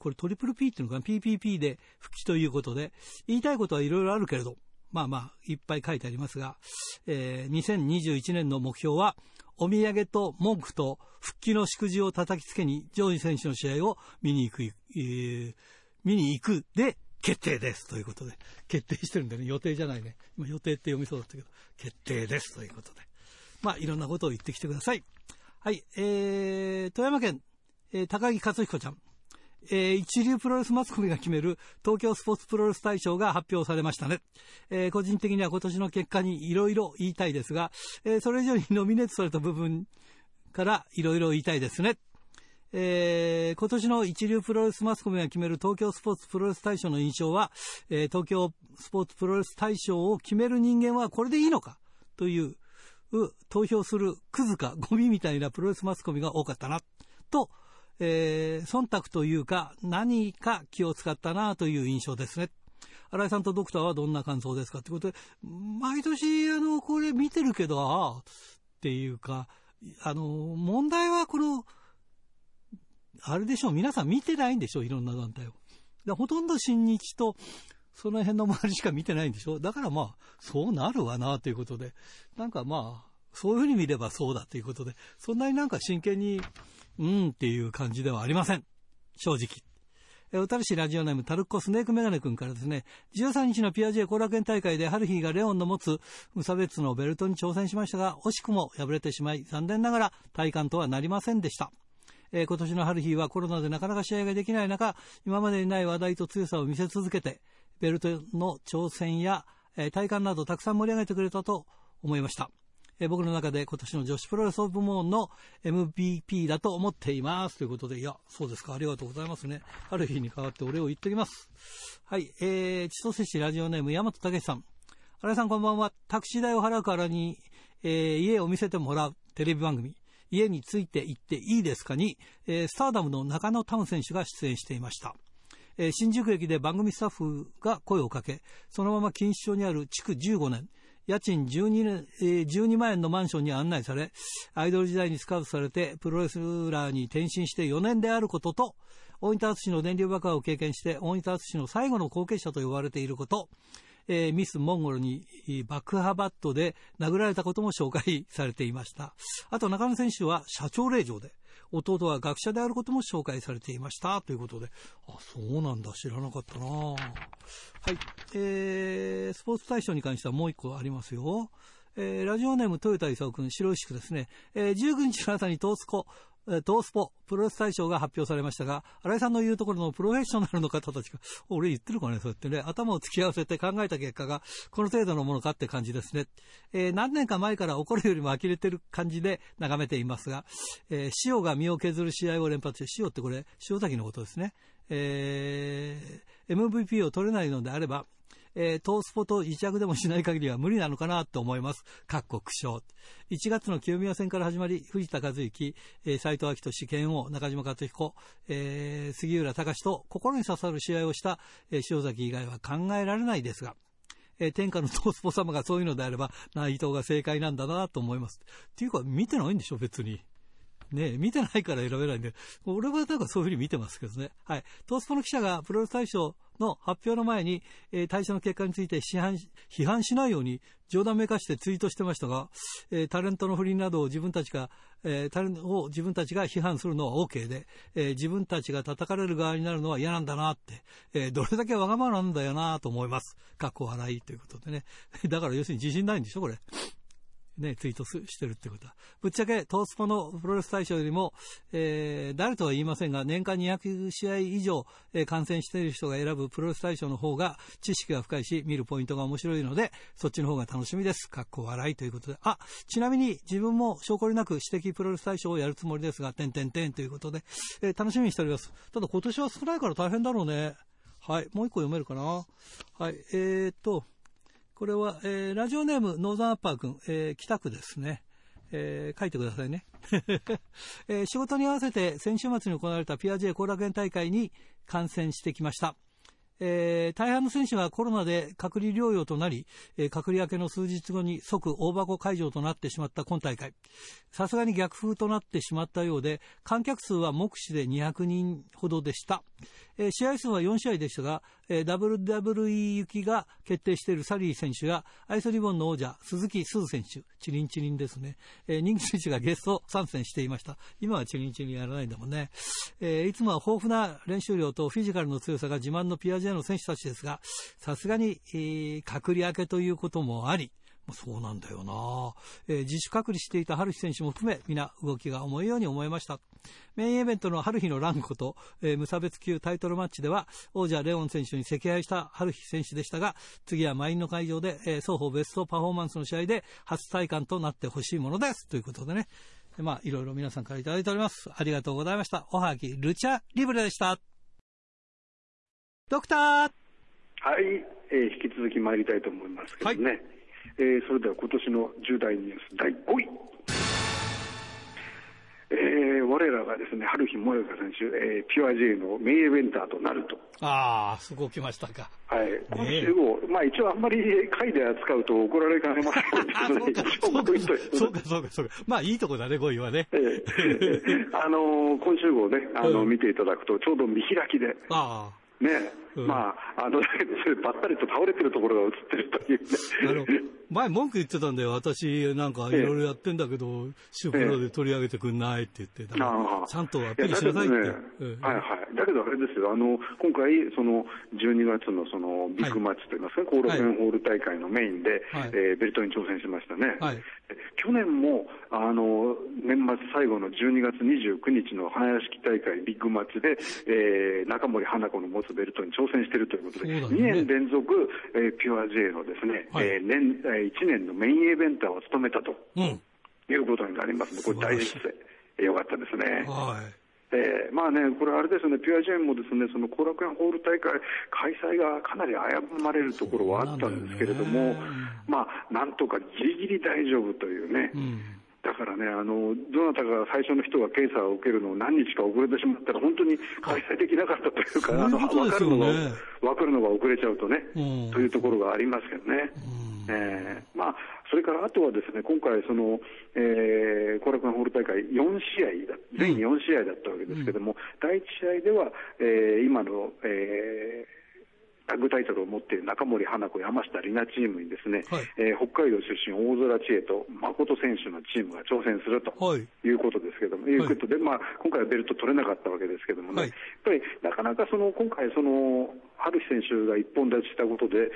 これトリプル P っていうのかな、 PPP で復帰ということで、言いたいことはいろいろあるけれど、まあまあいっぱい書いてありますが、2021年の目標はお土産と文句と復帰の祝辞を叩きつけにジョージ選手の試合を見に行くで決定ですということで、決定してるんだね、予定じゃないね、今予定って読みそうだったけど決定ですということで、まあいろんなことを言ってきてください。はい、富山県、高木克彦ちゃん、一流プロレスマスコミが決める東京スポーツプロレス大賞が発表されましたね。個人的には今年の結果にいろいろ言いたいですが、それ以上にノミネートされた部分からいろいろ言いたいですね。今年の一流プロレスマスコミが決める東京スポーツプロレス大賞の印象は、東京スポーツプロレス大賞を決める人間はこれでいいのかという投票するクズかゴミみたいなプロレスマスコミが多かったなと、忖度というか何か気を使ったなという印象ですね。新井さんとドクターはどんな感想ですかということで、毎年これ見てるけどっていうか、問題はこのあれでしょう、皆さん見てないんでしょう、いろんな団体を。で、ほとんど新日とその辺の周りしか見てないんでしょう。だからまあそうなるわなということで、なんかまあそういうふうに見ればそうだということで、そんなになんか真剣にっていう感じではありません、正直。小樽市ラジオネームタルッコスネークメガネ君からですね、13日のピアジェ後楽園大会でハルヒーがレオンの持つ無差別のベルトに挑戦しましたが、惜しくも敗れてしまい、残念ながら体感とはなりませんでした。今年のハルヒーはコロナでなかなか試合ができない中、今までにない話題と強さを見せ続けて、ベルトの挑戦や体感などたくさん盛り上げてくれたと思いました。僕の中で今年の女子プロレス部門の MVP だと思っていますということで、いやそうですか、ありがとうございますね。ある日に代わってお礼を言っておきます。はい、千歳市ラジオネーム大和武さん、荒井さんこんばんは。タクシー代を払うからに、家を見せてもらうテレビ番組、家について行っていいですかに、スターダムの中野タウン選手が出演していました。新宿駅で番組スタッフが声をかけ、そのまま錦糸町にある築15年家賃12万円のマンションに案内され、アイドル時代にスカウトされてプロレスラーに転身して4年であることと、大分淳の電流爆破を経験して大分淳の最後の後継者と呼ばれていること、ミスモンゴルに爆破バットで殴られたことも紹介されていました。あと中野選手は社長令嬢で、弟は学者であることも紹介されていましたということで、あ、そうなんだ、知らなかったな。はい、スポーツ大賞に関してはもう一個ありますよ。ラジオネーム豊田勲君、白石区ですね。19日の朝に東スポプロレス大賞が発表されましたが、新井さんの言うところのプロフェッショナルの方たちが、俺言ってるかね、そうやってね、頭を突き合わせて考えた結果がこの程度のものかって感じですね。何年か前から怒るよりも呆れてる感じで眺めていますが、塩が身を削る試合を連発して、塩ってこれ塩崎のことですね。MVP を取れないのであれば、トースポと癒着でもしない限りは無理なのかなと思います。各国賞。1月の清宮戦から始まり、藤田和之、斉藤昭俊、拳王、中島克彦、杉浦隆と心に刺さる試合をした、塩崎以外は考えられないですが、天下のトースポ様がそういうのであれば、内藤が正解なんだなと思います。っていうか、見てないんでしょ、別に。ねえ、見てないから選べないんで、俺はなんかそういうふうに見てますけどね。はい。トースポの記者がプロレス大賞の発表の前に、大賞の結果について批判しないように冗談めかしてツイートしてましたが、タレントの不倫などを自分たちが批判するのは OK で、自分たちが叩かれる側になるのは嫌なんだなって、どれだけわがままなんだよなと思います。かっこ笑いということでね。だから要するに自信ないんでしょ、これ。ね、ツイートしてるってことは。ぶっちゃけ、トースポのプロレス大賞よりも、誰とは言いませんが、年間200試合以上、観戦している人が選ぶプロレス大賞の方が、知識が深いし、見るポイントが面白いので、そっちの方が楽しみです。かっこ笑いということで。あ、ちなみに、自分も証拠りなく私的プロレス大賞をやるつもりですが、…ということで、楽しみにしております。ただ今年は少ないから大変だろうね。はい、もう一個読めるかな。はい、これは、ラジオネームノーザンアッパー君、北区ですね、書いてくださいね、仕事に合わせて先週末に行われたピアジェ後楽園大会に観戦してきました。大半の選手がコロナで隔離療養となり、隔離明けの数日後に即大箱会場となってしまった今大会、さすがに逆風となってしまったようで、観客数は目視で200人ほどでした。試合数は4試合でしたが、WWE 行きが決定しているサリー選手やアイスリボンの王者鈴木鈴選手、チリンチリンですね、人気選手がゲスト参戦していました。今はチリンチリンやらないんだもんね。いつもは豊富な練習量とフィジカルの強さが自慢のピアジェの選手たちですが、さすがに、隔離明けということもあり、そうなんだよな、自主隔離していた春日選手も含め、皆動きが重いように思いました。メインイベントの春日の乱子と、無差別級タイトルマッチでは王者レオン選手に惜敗した春日選手でしたが、次は満員の会場で、双方ベストパフォーマンスの試合で初体感となってほしいものですということでね、いろいろ皆さんからいただいております。ありがとうございました。おはぎルチャリブレでした。ドクター。はい、引き続き参りたいと思いますけどね、はい、それでは今年の重大ニュース第5位、我らがですね、春日萌香選手、ピュア J の名イベンターとなると。ああ、そこ来ましたか。はい、一応あんまり会で扱うと怒られかねませんけどねそうか、いいとこだね、5位はね、今週号ね、見ていただくとちょうど見開きで、ああね、まあ、ばったりと倒れてるところが映ってるという、ね、前文句言ってたんだよ、私なんかいろいろやってんだけど、主婦で取り上げてくんないって言って、だからちゃんとアピールしなさいって。だけどあれですよ、今回その12月のそのビッグマッチといいますか、後楽園ホール大会のメインで、はい、ベルトに挑戦しましたね。はい、去年も年末最後の12月29日の花屋敷大会ビッグマッチで、中森花子の持つベルトに挑戦しているということで、ね、2年連続、ピュア J のですね、はい、1年のメインイベンターを務めたと、いうことになります。これ大事でよかったですね。はい、まあね、これあれですね、ピュア J もですね、その後楽園ホール大会開催がかなり危ぶまれるところはあったんですけれども、まあなんとかギリギリ大丈夫というね。だからね、どなたか最初の人が検査を受けるのを何日か遅れてしまったら、本当に開催できなかったというか、分かるのが遅れちゃうとね、というところがありますけどね。まあそれからあとはですね、今回その、後楽園ホール大会全4試合だったわけですけども、第1試合では、今の、タッグタイトルを持っている中森花子山下里奈チームにですね、はい、北海道出身大空知恵と誠選手のチームが挑戦するということですけども、はい、いうことで、まあ、今回はベルト取れなかったわけですけどもね、はい、やっぱりなかなか今回春日選手が一本立ちしたことで、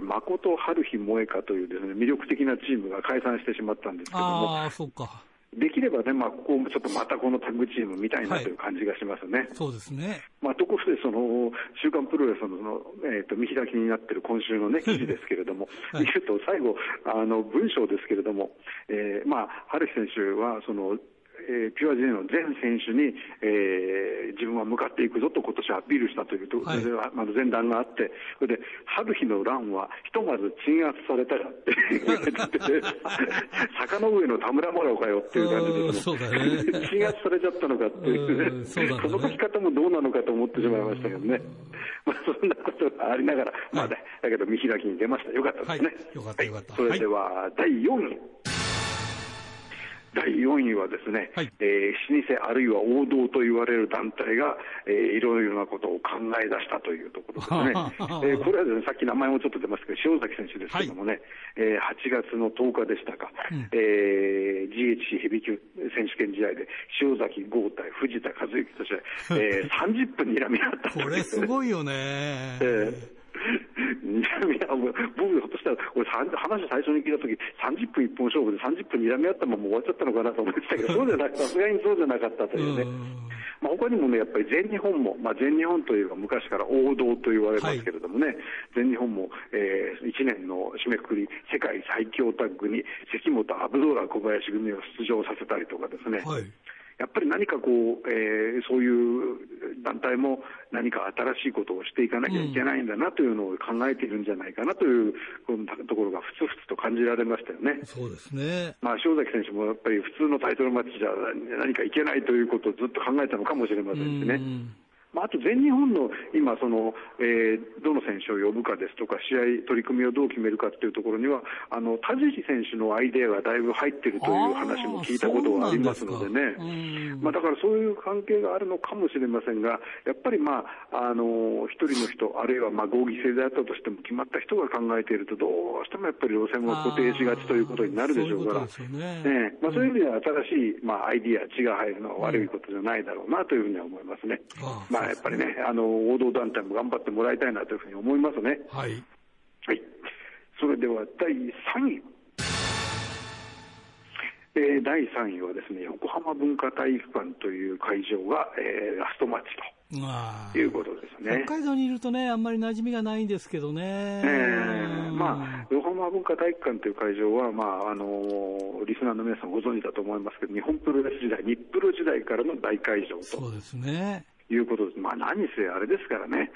誠春日萌香というですね、魅力的なチームが解散してしまったんですけども、あー、そうか。できればね、まあ、ここもちょっとまたこのタッグチームみたいなという感じがしますね。はい、そうですね。まあ、ところで週刊プロレスの見開きになってる今週のね、記事ですけれども、見ると最後、文章ですけれども、まあ、春日選手はピュア J の全選手に、自分は向かっていくぞと今年アピールしたというと、はい、前段があって、それで春日の乱はひとまず鎮圧されたらって言われてて、坂の上の田村麻呂かよっていう感じで、そうだね、鎮圧されちゃったのかっていう、ね、そうだね、その書き方もどうなのかと思ってしまいましたけどね。まあ、そんなことがありながら、まあね、だけど見開きに出ました。よかったですね。はい、よかったよかった。はい、それでは第4位。第4位はですね、はい、老舗あるいは王道と言われる団体が、いろいろなことを考え出したというところですね。これはですね、さっき名前もちょっと出ましたけど、塩崎選手ですけどもね、はい、8月の10日でしたか、GHC ヘビー級選手権試合で塩崎豪対藤田和之として、30分にらみ合ったという、ね、これすごいよね。僕ほっとしたら、俺話最初に聞いたとき、30分一本勝負で30分にらみ合ったまま終わっちゃったのかなと思ってたけど、そうじゃなくて、さすがにそうじゃなかったというね。まあ、他にもね、やっぱり全日本も、まあ、全日本というか昔から王道と言われますけれどもね、はい、全日本も、1年の締めくくり、世界最強タッグに関本アブドーラ小林組を出場させたりとかですね。はい、やっぱり何かこう、そういう団体も何か新しいことをしていかなきゃいけないんだなというのを考えているんじゃないかなというところがふつふつと感じられましたよね。そうですね。まあ、塩崎選手もやっぱり普通のタイトルマッチじゃ何かいけないということをずっと考えたのかもしれませんしね。まあ、あと全日本の今どの選手を呼ぶかですとか試合取り組みをどう決めるかというところには田尻選手のアイデアがだいぶ入っているという話も聞いたことがありますのでね。まあ、だからそういう関係があるのかもしれませんが、やっぱりまあ一人の人あるいはまあ合議制であったとしても決まった人が考えているとどうしてもやっぱり路線を固定しがちということになるでしょうから、そういう意味では新しいまあアイデア、血が入るのは悪いことじゃないだろうなというふうには思いますね。まあやっぱりね、王道団体も頑張ってもらいたいなというふうに思いますね。はい。はい。それでは第3位。第3位はですね、横浜文化体育館という会場が、ラストマッチということですね。北海道にいるとね、あんまり馴染みがないんですけどね。まあ、横浜文化体育館という会場は、まあリスナーの皆さんご存知だと思いますけど、日本プロレス時代、日プロ時代からの大会場と。そうですね。いうことです。まあ、何せあれですからね、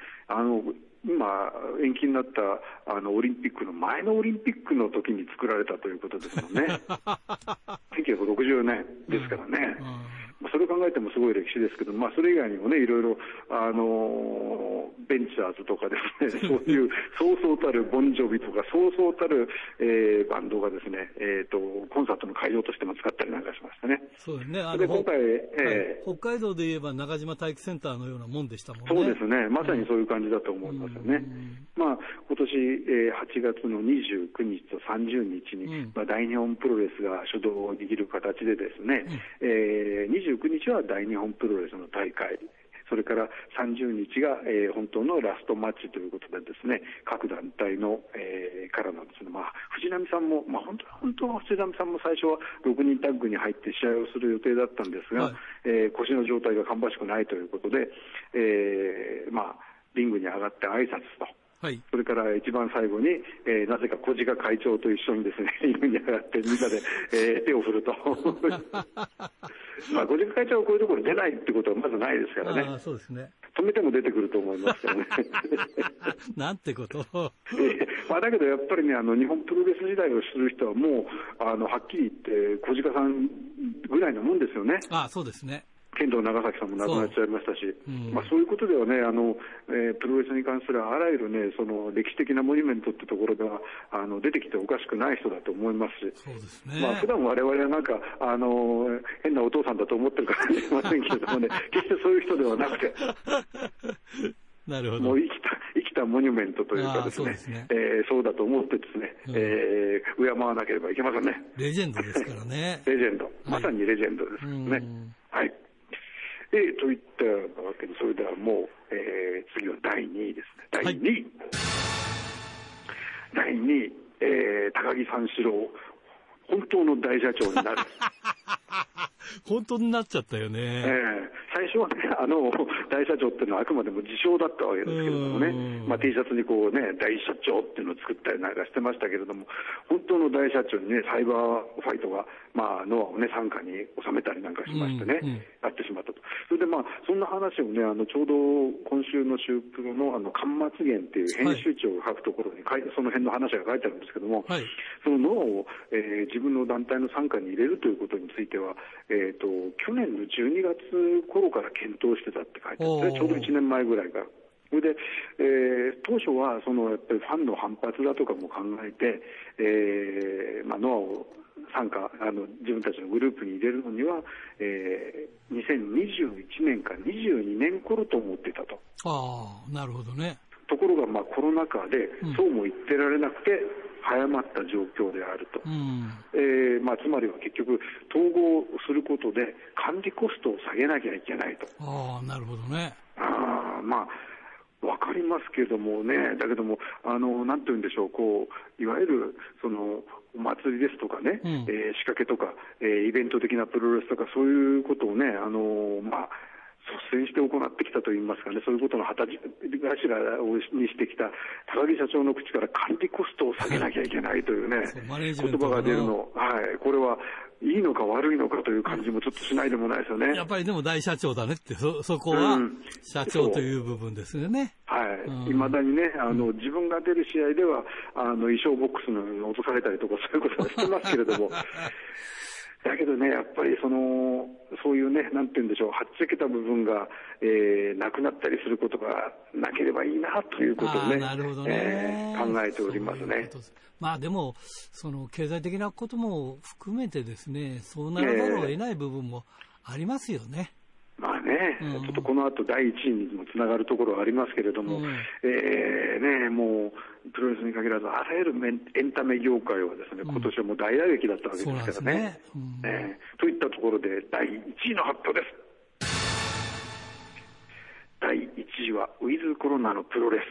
今延期になったオリンピックの前のオリンピックの時に作られたということですもんね。1964年ですからね。それを考えてもすごい歴史ですけど、それ以外にもね、いろいろベンチャーズとかですね、そういうそうそうたるボンジョビとかそうそうたる、バンドがですね、コンサートの会場としても使ったりなんかしましたね。そうですね。で今回、北海道で言えば中島体育センターのようなもんでしたもんね。そうですね、まさにそういう感じだと思いますよね。今年、8月の29日と30日に、大日本プロレスが主導を握る形でですね、29日は大日本プロレスの大会、それから30日が、本当のラストマッチということでですね、各団体の、からなんですね、藤波さんも、本当は藤波さんも最初は6人タッグに入って試合をする予定だったんですが、腰の状態が芳しくないということで、リングに上がって挨拶と、それから一番最後に、なぜか小鹿会長と一緒にですね、リングに上がってみんなで、手を振ると。小鹿会長はこういうところに出ないってことはまずないですからね。そうですね。止めても出てくると思いますよね。なんてことだけどやっぱりね、日本プロレス時代を知る人はもう、はっきり言って小鹿さんぐらいなもんですよね。そうですね。剣道長崎さんも亡くなっちゃいましたし、そういうことではね、プロレスに関するあらゆるね、その歴史的なモニュメントってところが出てきておかしくない人だと思いますし、そうですね。普段我々はなんか変なお父さんだと思ってるかもしれませんけれどもね、決してそういう人ではなくて、なるほど。もう生きたモニュメントというかですね、そうだと思ってですね、敬わなければいけませんね。レジェンドですからね。レジェンド、まさにレジェンドですね。はい。といったわけで、それではもう、次は第2位ですね。第2位、高木三四郎、本当の大社長になる。本当になっちゃったよね。最初はね、大社長っていうのはあくまでも自称だったわけですけれどもね、T シャツにこうね、大社長っていうのを作ったりなんかしてましたけれども、本当の大社長にね、サイバーファイトが、ノアをね、傘下に収めたりなんかしましてね、やってしまったと。それでそんな話をね、ちょうど今週の週プロの巻末言っていう編集長が書くところにその辺の話が書いてあるんですけども、そのノアを、自分の団体の傘下に入れるということについては、去年の12月頃から検討してたって書いてあって、ちょうど1年前ぐらいから。それで、当初はそのやっぱりファンの反発だとかも考えて、ノアを自分たちのグループに入れるのには、2021年か22年頃と思ってたと。なるほどね。ところがコロナ禍でそうも言ってられなくて、早まった状況であると、つまりは結局統合することで管理コストを下げなきゃいけないと。なるほどね。わかりますけれどもね、だけどもなんていうんでしょう、いわゆるそのお祭りですとかね、仕掛けとか、イベント的なプロレスとかそういうことをね、率先して行ってきたといいますかね、そういうことの旗頭にしてきた高木社長の口から管理コストを下げなきゃいけないというね、言葉が出るの、これはいいのか悪いのかという感じもちょっとしないでもないですよね。やっぱりでも大社長だねって、そこは社長という部分ですよね。いまだにね、自分が出る試合では衣装ボックスのように落とされたりとかそういうことはしてますけれども。だけどね、やっぱりそういうね、なんて言うんでしょう、はっちゃけた部分が、なくなったりすることがなければいいなということをね、考えておりますね。でも、経済的なことも含めてですね、そうならざるを得ない部分もありますよね。ちょっとこの後第1位にもつながるところはありますけれども、もうプロレスに限らずあらゆるエンタメ業界はですね、今年はもう大打撃だったわけですからね。といったところで第1位の発表です。第1位はウィズコロナのプロレス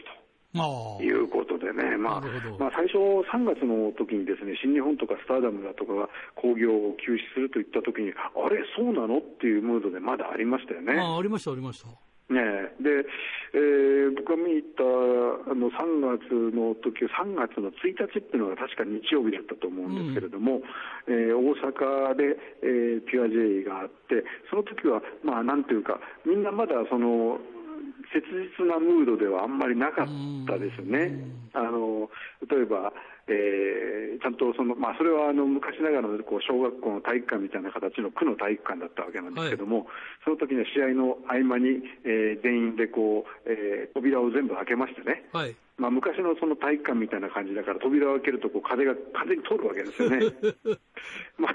ということでね、最初3月の時にですね、新日本とかスターダムだとかが興行を休止するといった時に、あれそうなのっていうムードでまだありましたよね。ありましたありました。で、僕が見に行った3月の1日っていうのが確か日曜日だったと思うんですけれども、大阪で、ピュア J があって、その時はなんていうかみんなまだ切実なムードではあんまりなかったですね。例えば、ちゃんとその、まあ、それは昔ながらのこう小学校の体育館みたいな形の区の体育館だったわけなんですけども、その時には試合の合間に、全員でこう、扉を全部開けましてね、まあ、昔のその体育館みたいな感じだから扉を開けるとこう風に通るわけですよね、まあ、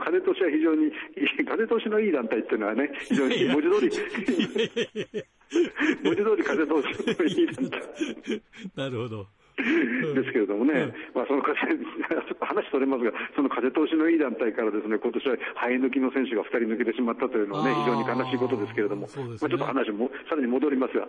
風通しは非常に風通しのいい団体っていうのはね、非常に文字通り文字通り風通しのいい団体なるほどですけれどもね、まあ、その風ちょっと話それますが、その風通しのいい団体からですね、今年は生え抜きの選手が2人抜けてしまったというのはね、非常に悲しいことですけれども、ね、まあ、ちょっと話もさらに戻りますが、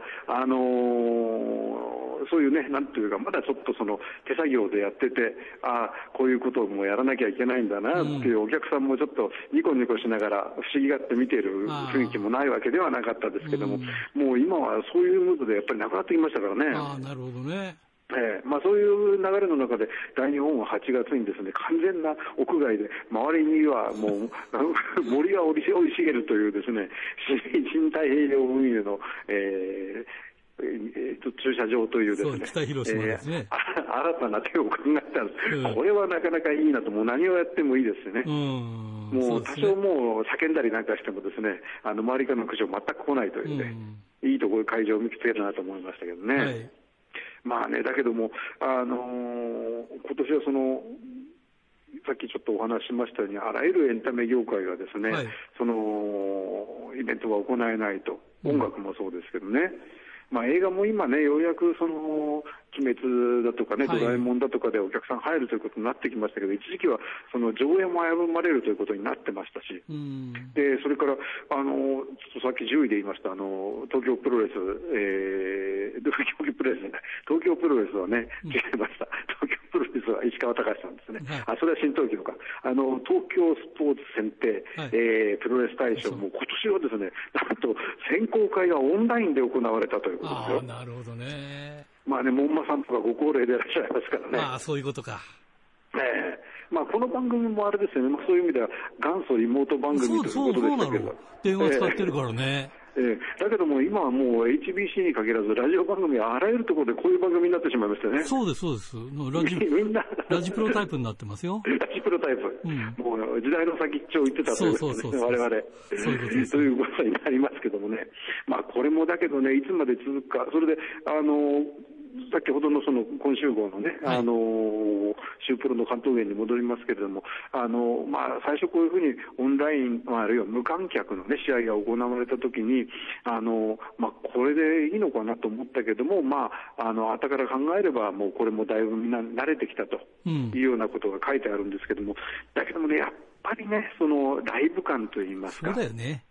そういうね、なんというか、まだちょっとその手作業でやってて、ああ、こういうことをもうやらなきゃいけないんだなっていうお客さんもちょっとニコニコしながら不思議がって見ている雰囲気もないわけではなかったですけども、もう今はそういうムードでやっぱりなくなってきましたからね。あ、なるほどね。まあ、そういう流れの中で大日本は8月にですね、完全な屋外で周りにはもう森が生い茂るというですね、新太平洋運輸の、駐車場というですね、北広島ですね、新たな手を考えたんです、これはなかなかいいなと、もう何をやってもいいですね、もう多少もう叫んだりなんかしてもですね、周りからの苦情全く来ないというね、いいところ会場を見つけたなと思いましたけどね。まあね、だけども、今年はそのさっきちょっとお話ししましたように、あらゆるエンタメ業界がですね、そのイベントが行えないと、音楽もそうですけどね、まあ、映画も今ね、ようやくその鬼滅だとかね、ドラえもんだとかでお客さん入るということになってきましたけど、一時期はその上映も危ぶまれるということになってましたし、でそれからちょっとさっき10位で言いました東京プロレス、東京プロレスはね、違いました。東京プロレスは石川隆さんですね。あ、それは新東京か。東京スポーツ選定、プロレス大賞も今年はですね、なんと選考会がオンラインで行われたという。ああ、なるほどね。まあね、門馬さんとかご高齢でいらっしゃいますからね。ああ、そういうことか。まあ、この番組もあれですよね、まあ、そういう意味では元祖リモート番組ということでしたけど、電話使ってるからね。だけども今はもう HBC に限らずラジオ番組はあらゆるところでこういう番組になってしまいましたね。そうですそうです。ラジプロタイプになってますよ。ラジプロタイプ、もう時代の先っちょを言ってたということですね、我々。そういうことになりますけどもね、まあ、これもだけどね、いつまで続くか。それで先ほどのその今週号のね、シュープロの関東圏に戻りますけれども、まあ、最初こういうふうにオンライン、あるいは無観客のね、試合が行われたときに、まあ、これでいいのかなと思ったけども、まあ、後から考えれば、もうこれもだいぶみんな慣れてきたというようなことが書いてあるんですけども、だけどもね、やっぱりね、そのライブ感といいますか。そうだよね。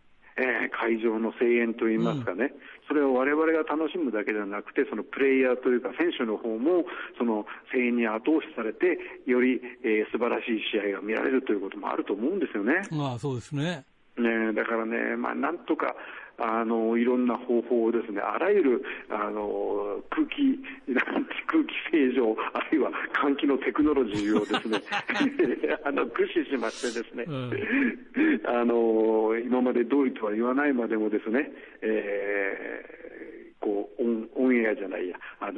会場の声援といいますかね、それを我々が楽しむだけじゃなくて、そのプレイヤーというか選手の方もその声援に後押しされて、より、素晴らしい試合が見られるということもあると思うんですよね。まあ、そうですね。だからね、まあ、なんとかいろんな方法をですね、あらゆる空気清浄、あるいは換気のテクノロジーをですね駆使しましてですね、今まで通りとは言わないまでもですね、こうオンエアじゃないや、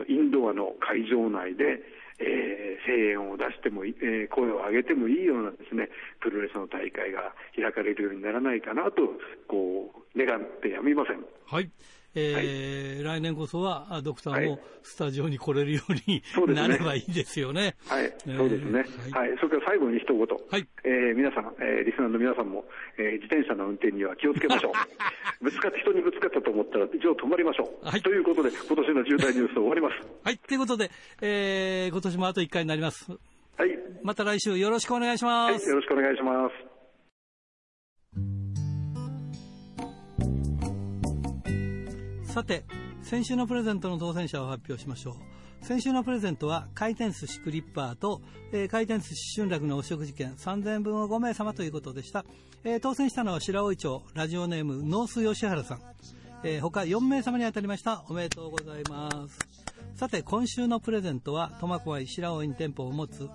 インドアの会場内で、声援を出しても、声を上げてもいいようなですね、プロレスの大会が開かれるようにならないかなと、こう願ってやみません。はい。来年こそはドクターもスタジオに来れるようになればいいですよね。はい、そうですね。はい、それから最後に一言。はい。皆さん、リスナーの皆さんも、自転車の運転には気をつけましょう。人にぶつかったと思ったら一応止まりましょう。はい。ということで今年の重大ニュース終わります。はい。ということで、今年もあと1回になります。はい。また来週よろしくお願いします。はい、よろしくお願いします。さて、先週のプレゼントの当選者を発表しましょう。先週のプレゼントは回転寿司クリッパーと、回転寿司春楽のお食事券3000円分を5名様ということでした。当選したのは白老町ラジオネームノース吉原さん、他4名様に当たりました。おめでとうございます。さて、今週のプレゼントは苫小牧白老に店舗を持つ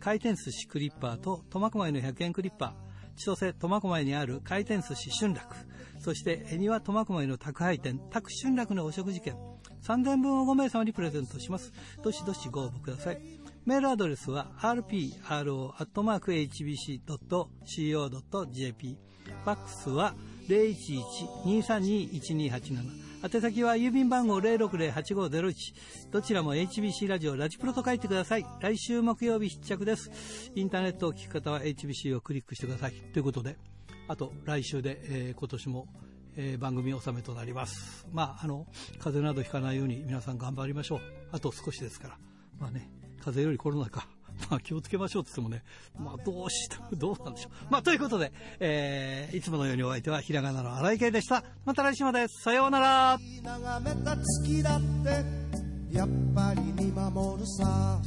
回転寿司クリッパーと苫小牧の100円クリッパー千歳苫小牧にある回転寿司春楽、そして恵庭苫小牧の宅配店宅春楽のお食事券3000分を5名様にプレゼントします。どしどしご応募ください。メールアドレスは rpro@hbc.co.jp、 ファックスは 011-232-1287、宛先は郵便番号 060-8501、 どちらも HBC ラジオラジプロと書いてください。来週木曜日必着です。インターネットを聞く方は HBC をクリックしてください。ということで、あと来週で、今年も、番組納めとなります。風邪などひかないように皆さん頑張りましょう。あと少しですから、風邪よりコロナか、気をつけましょうって言ってもどうなんでしょう。ということで、いつものようにお相手はひらがなの荒井圭でした。また来週まで、さようなら。眺めた月だってやっぱり見守るさ。